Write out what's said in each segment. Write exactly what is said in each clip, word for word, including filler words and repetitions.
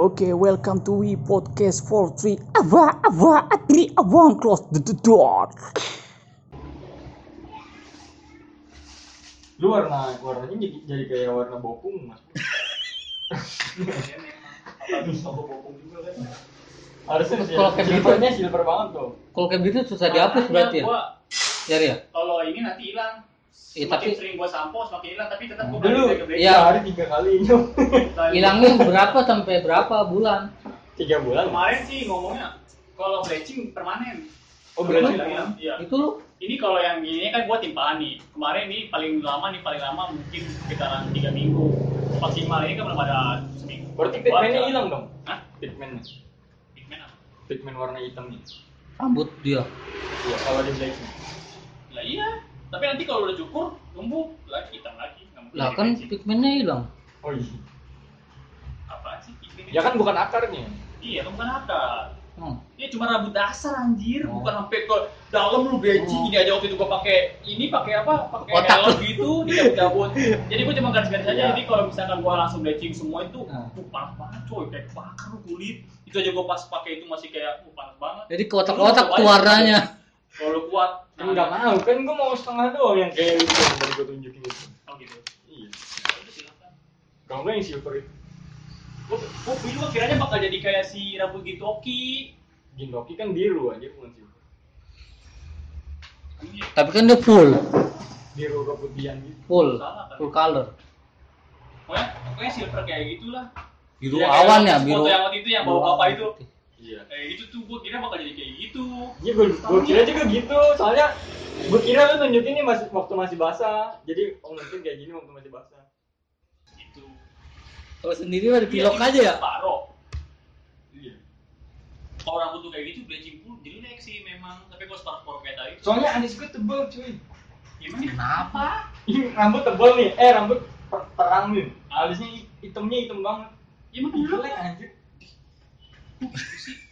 Oke, okay, welcome to We Podcast empat tiga. Ava, Ava, Adri, Avon, close the, the door. Lu warna warnanya jadi, jadi kayak warna bokung, Mas. Habis sama bokung juga kan. Harusnya kalau kayak gitu silver banget tuh. Kalau kayak gitu susah nah, dihapus berarti ya. Cari ya. Kalau ini nanti hilang. Ya, tapi sering gua sampo semakin hilang, tapi tetap gua balik ke bengkel. Iya, hari tiga kali itu. Hilangnya berapa sampai berapa bulan? tiga bulan. Kemarin sih ngomongnya kalau bleaching permanen. Oh, bleaching hilang. Iya. Itu lu. Ini kalau yang gini kan gua timpaan nih. Kemarin ini paling lama nih paling lama mungkin sekitaran tiga minggu. Maksimal ini kan belum ada seminggu. Berarti pigmennya hilang dong? Hah? Pigmennya. Pigmen apa? Pigmen warna hitam nih. Rambut dia. Iya, kalau di bleaching. Lah iya. Tapi nanti kalau udah cukur, tumbuh lagi hitam lagi. Lah kan pigmennya hilang. Oh iya. Apaan sih pigmennya? Ya kan bukan akarnya. Iya, kan bukan akar. Hmm. Ini ya, cuma rambut dasar anjir, oh. Bukan sampai ke dalam lu bleaching. Oh. Ini aja waktu itu gua pakai ini pakai apa? Pakai helm gitu, dicabut-cabut. Jadi gua cuma garis-garis aja. Yeah. Jadi kalau misalkan gua langsung bleaching semua itu, nah. Tuh parah banget coy, kayak bakar kulit. Itu aja gua pas pakai itu masih kayak uh, parah banget. Jadi kotak-kotak warnanya. Kalau kuat enggak mau kan gue mau setengah doang yang kayak itu dari gue tunjukin itu. Oh gitu. Iya. Itu silakan. Kalau enggak yang silver itu. Gue gue juga kiranya bakal jadi kayak si rambut Gintoki. Gintoki kan biru aja bukan silver. Tapi kan dia full. Biru keputihan gitu. Full. Salah, kan? Full color. Pokoknya, pokoknya silver kayak gitulah. Biru ya, awan ya, biru. Foto yang waktu itu yang bawa bapak itu. Iya. Eh itu tuh gue kira bakal jadi kayak gitu. Iya gue gue kira juga gitu. Soalnya gue kira lu tunjukinnya masih waktu masih basah. Jadi oh mungkin kayak gini waktu masih basah. Gitu. Kalau sendiri mah dipilok ya, aja ya. Paro. Iya. Kalau rambut tuh kayak gitu bleaching pun jelek sih memang. Tapi kalau spark poro kayak tadi. Soalnya anis gue tebal cuy. Gimana? Kenapa? Rambut tebal nih. Eh rambut terang nih. Alisnya hitamnya hitam banget. Ya makanya jelek anjir.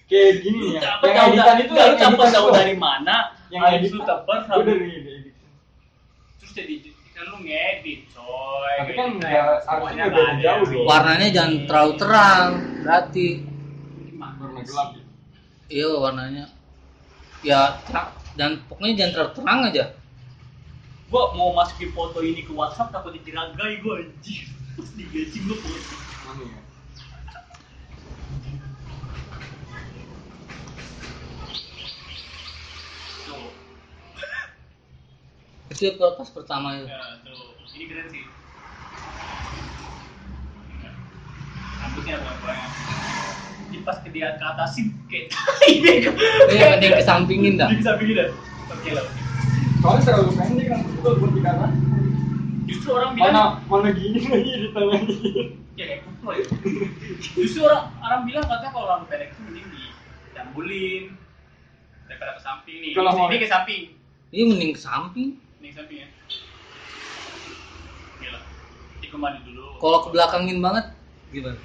Kayak gini ya. Yang editan itu lu dapat tahu dari mana? Yang edit lu dapat tahu dari edit. Terus jadi kan lu ngedit, coy. Tapi kan enggak harusnya beda jauh loh. Warnanya jangan terlalu terang, berarti warna gelap ya. Iya, warnanya. Ya, dan pokoknya jangan terlalu terang aja. Gua mau masukin foto ini ke WhatsApp takut dicurigai gua anjir. Terus digecing lu pun. Mana ya? Itu kertas pertama itu. Ya, tuh. Ini keren sih. Rambutnya banyak. Ini pas ke dia ke atasin kayak ini. Kayak ada yang kesampingin dah. Bisa begini dah. Tergila. Soalnya terlalu pendek rambut itu buat di kanan. Justru orang bilang mana mana gini lagi di tangan ini. Ya kayak kumpul ya. Justru orang orang bilang katanya kalau rambut pendek itu mending dijambulin daripada ke samping nih. Ini ke samping. Ini mending ke samping. Mending samping ya. Gila. Kita mandi dulu. Kalau ke belakangin banget gimana?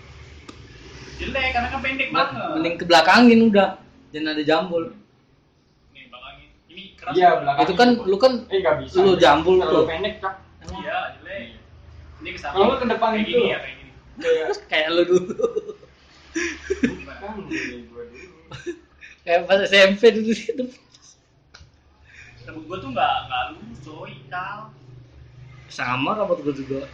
Jelek karena kan pendek ba- banget. Mending ke belakangin udah. Jangan ada jambul. Nih belakangin. Ini keras. Iya, belakangin. Itu kan lu kan eh enggak bisa. Lu jambul tuh. Kalau pendek tak. Iya, jelek. Ini ke samping. Kalau ke depan kayak itu. Gini ya, kayak gini. Terus kayak lu dulu. Bukan gua dulu. Kayak pas S M P dulu itu. Rambut gue tuh nggak nggak lurus coy kal. Sama rambut gue juga.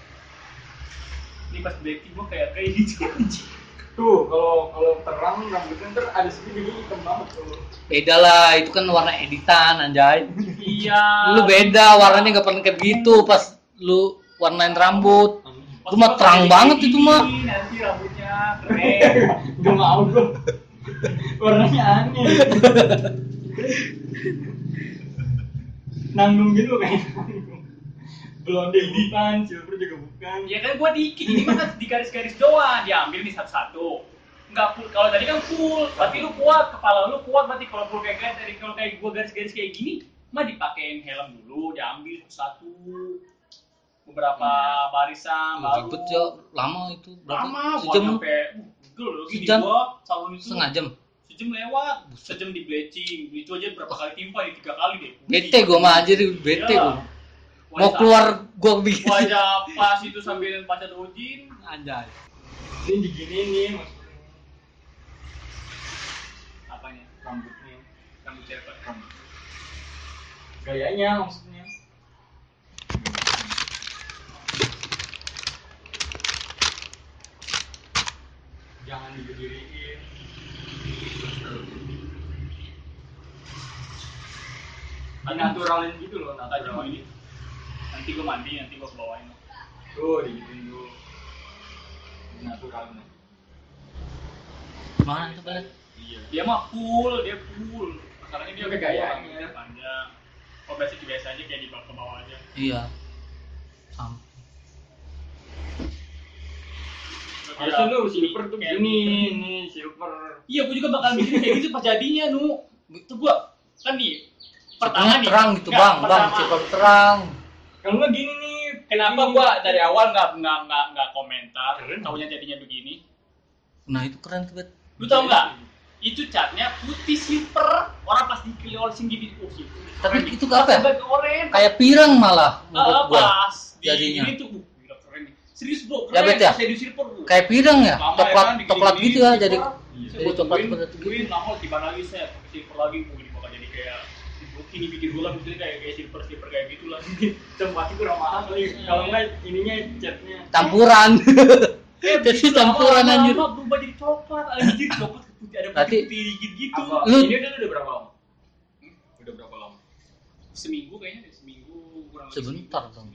Ini pas beki gue kayak kayak ini cincin. Tuh kalau kalau terang rambutnya ntar ada segini hitam banget tuh. Beda lah itu kan warna editan anjay. Iya. Lu beda warnanya nggak pernah kayak gitu pas lu warnain rambut. Pas lu mah terang banget ini, itu mah. Nanti rambutnya keren. Gak mau gue. Warnanya aneh. Nanggung gitu kayak blonde bukan, silver juga bukan. Ya kan gua dikit, ini mah kan di garis-garis doang, diambil nih satu-satu. Enggak full. Kalau tadi kan full, berarti lu kuat, kepala lu kuat berarti kalau full kayak guys dari kalau kayak gua garis-garis kayak gini, mah dipakein helm dulu, diambil satu beberapa barisan baru. Ribet ya, lama itu. Lama, sejam sampai uh, betul loh gini gua salon itu setengah jam. Sejam lewat, sejam di bleaching, itu aja berapa kali timpa ya, tiga kali deh. Bete gue mah aja, bete gue. Mau keluar gue bikin. Wajah pas itu sambil pacar ujin, anjay. Ini diginiin nih, maksudnya. rambutnya, rambut cepat, rambut gayanya maksudnya. Jangan diberdiriin. Nah, naturalin gitu loh, natural ini. Nanti gue mandi, nanti gue bawain. Tuh, digituin dulu. Naturalin. Mana tuh banget? Iya. Dia mah cool, dia cool. Masalahnya dia gaya panjang. Oh, basic biasa aja kayak di bawah ke bawah aja. Iya. Sampai. Harusnya lu silver tuh kayak ini, ini silver. Iya, gua juga bakal bikin kayak gitu pas jadinya, Nu. Itu gua kan nih pertama nih terang gitu, Bang. Bang, silver terang. Kalau enggak gini nih, kenapa gua dari awal enggak enggak enggak enggak komentar, taunya jadinya begini. Nah, itu keren banget. Lu tau enggak? Itu catnya putih silver, orang pas dikreolsin gini oh gitu. Tapi keren itu apa ya? Kayak pirang malah menurut gua. Pas jadinya. Ini tuh serius bro, keren, ya? Serius silver bro. Kayak pirang ya, coklat, ya kan, coklat gitu ya, jadi jadi coklat seperti itu. Gue lama tiba lagi set, silver lagi gue dibawa jadi kayak ini bikin gula misalnya kayak kayak silver silver kayak gitulah. Tempatnya kurang mahal kali, kalau enggak ininya catnya campuran. Jadi campuran anjir. Berubah jadi coklat, anjir coklat putih ada putih dikit gitu. Ini udah udah berapa lama? Udah berapa lama? Seminggu kayaknya deh, seminggu kurang lebih. Sebentar dong.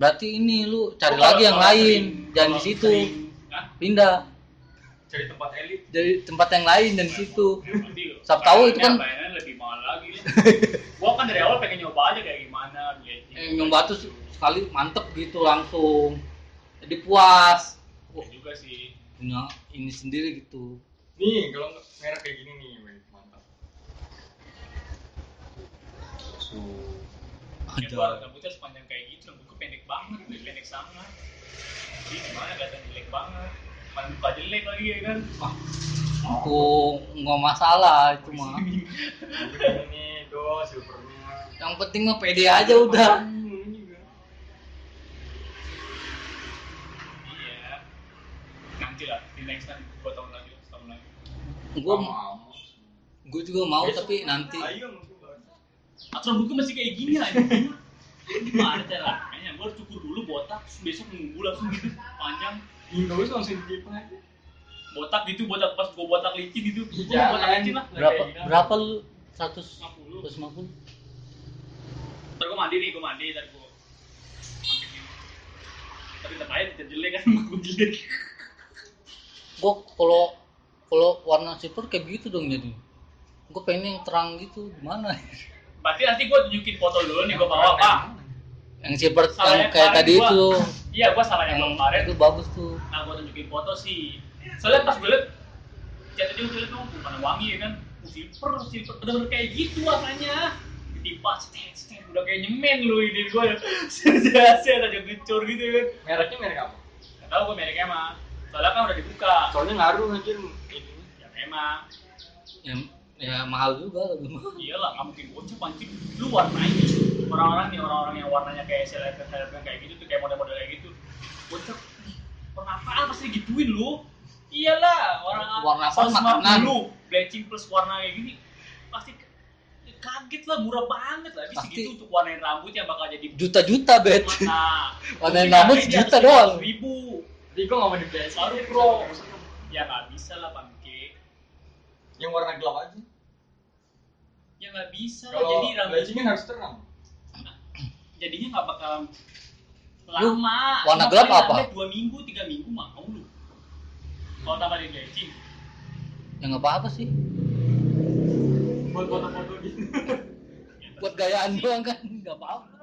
Berarti ini lu cari oh, lagi yang lain, sering, jangan di situ. Pindah. Cari tempat elit. Dari tempat yang lain dan di situ. Siapa tahu itu kan mainan lebih mahal lagi. Gua kan dari awal pengen nyoba aja kayak gimana gitu. Eh, nyoba tuh sekali mantep gitu langsung. Jadi puas. Wah, ya juga sih. Punya ini sendiri gitu. Nih, kalau merek kayak gini nih, mantap. So, ada rambutnya sepanjang kayak gitu. Pendek banget, pendek sama. Ini gimana kata jelek banget. Mana buka jelek lagi ya kan. Wah. Aku enggak masalah itu mah. Ini do silvernya. Yang penting mah pede aja udah. Iya. Nanti lah, di next time gua tahun lagi, tahun lagi. Gua mau. Gua juga mau tapi nanti. Ayo. Atau buku masih kayak gini aja. Gimana caranya? Gue harus cukur dulu botak, besok nunggu langsung gitu panjang. Nggak usah langsung dipang aja. Botak gitu, botak pas gue botak licin gitu. Gue botak licin lah. Berapa? Berapa lu? seratus lima puluh seratus lima puluh. Ntar gue mandi nih, gue mandi. Ntar gue tapi tetap aja tetap jelek kan, gue jelek. Gue kalau kalau warna silver kayak gitu dong jadi. Gue pengen yang terang gitu, gimana? Berarti nanti gue tunjukin foto dulu nih, gue bawa pak yang silver yang kayak tadi gua, itu iya gue salah yang kemarin itu bagus tuh. Nah gue tunjukin foto sih soalnya pas gue liat catnya juga gue liat tuh bukan wangi ya kan silver, silver bener-bener kayak gitu warnanya ditipas, stand-stand udah kayak nyemen lu ide gue ya sejajar aja gecor gitu kan. Mereknya merek apa? Gak tau gue mereknya mah soalnya kan udah dibuka soalnya ngaruh anjir ini ya memang ya. Ya mahal juga lebih mahal. Iyalah, nggak mungkin gocap anjing. Lu warnain orang-orang nih, orang-orang yang warnanya kayak selebgram-selebgram kayak gitu tuh kayak model-model kayak gitu. Gocap. Warna apaan pasti gituin lu? Iyalah, orang warna apa makanan lu, bleaching plus warna kayak gini. Pasti kaget lah, murah banget lah. Bisa gitu untuk warnain rambut yang bakal jadi juta-juta bet. Nah, warnain rambut sejuta doang. Ribu. Jadi gua enggak mau dibeli. Baru pro. Ya enggak bisa lah, Bang. Yang warna gelap aja. Ya nggak bisa lah, jadi rambutnya harus terang. Nah, jadinya nggak bakal lama. Warna gelap apa? Dua minggu, tiga minggu mau lu. Kalau tambahin bleaching, ya nggak apa-apa sih. Buat foto-foto gitu. Buat gayaan doang kan, nggak apa-apa.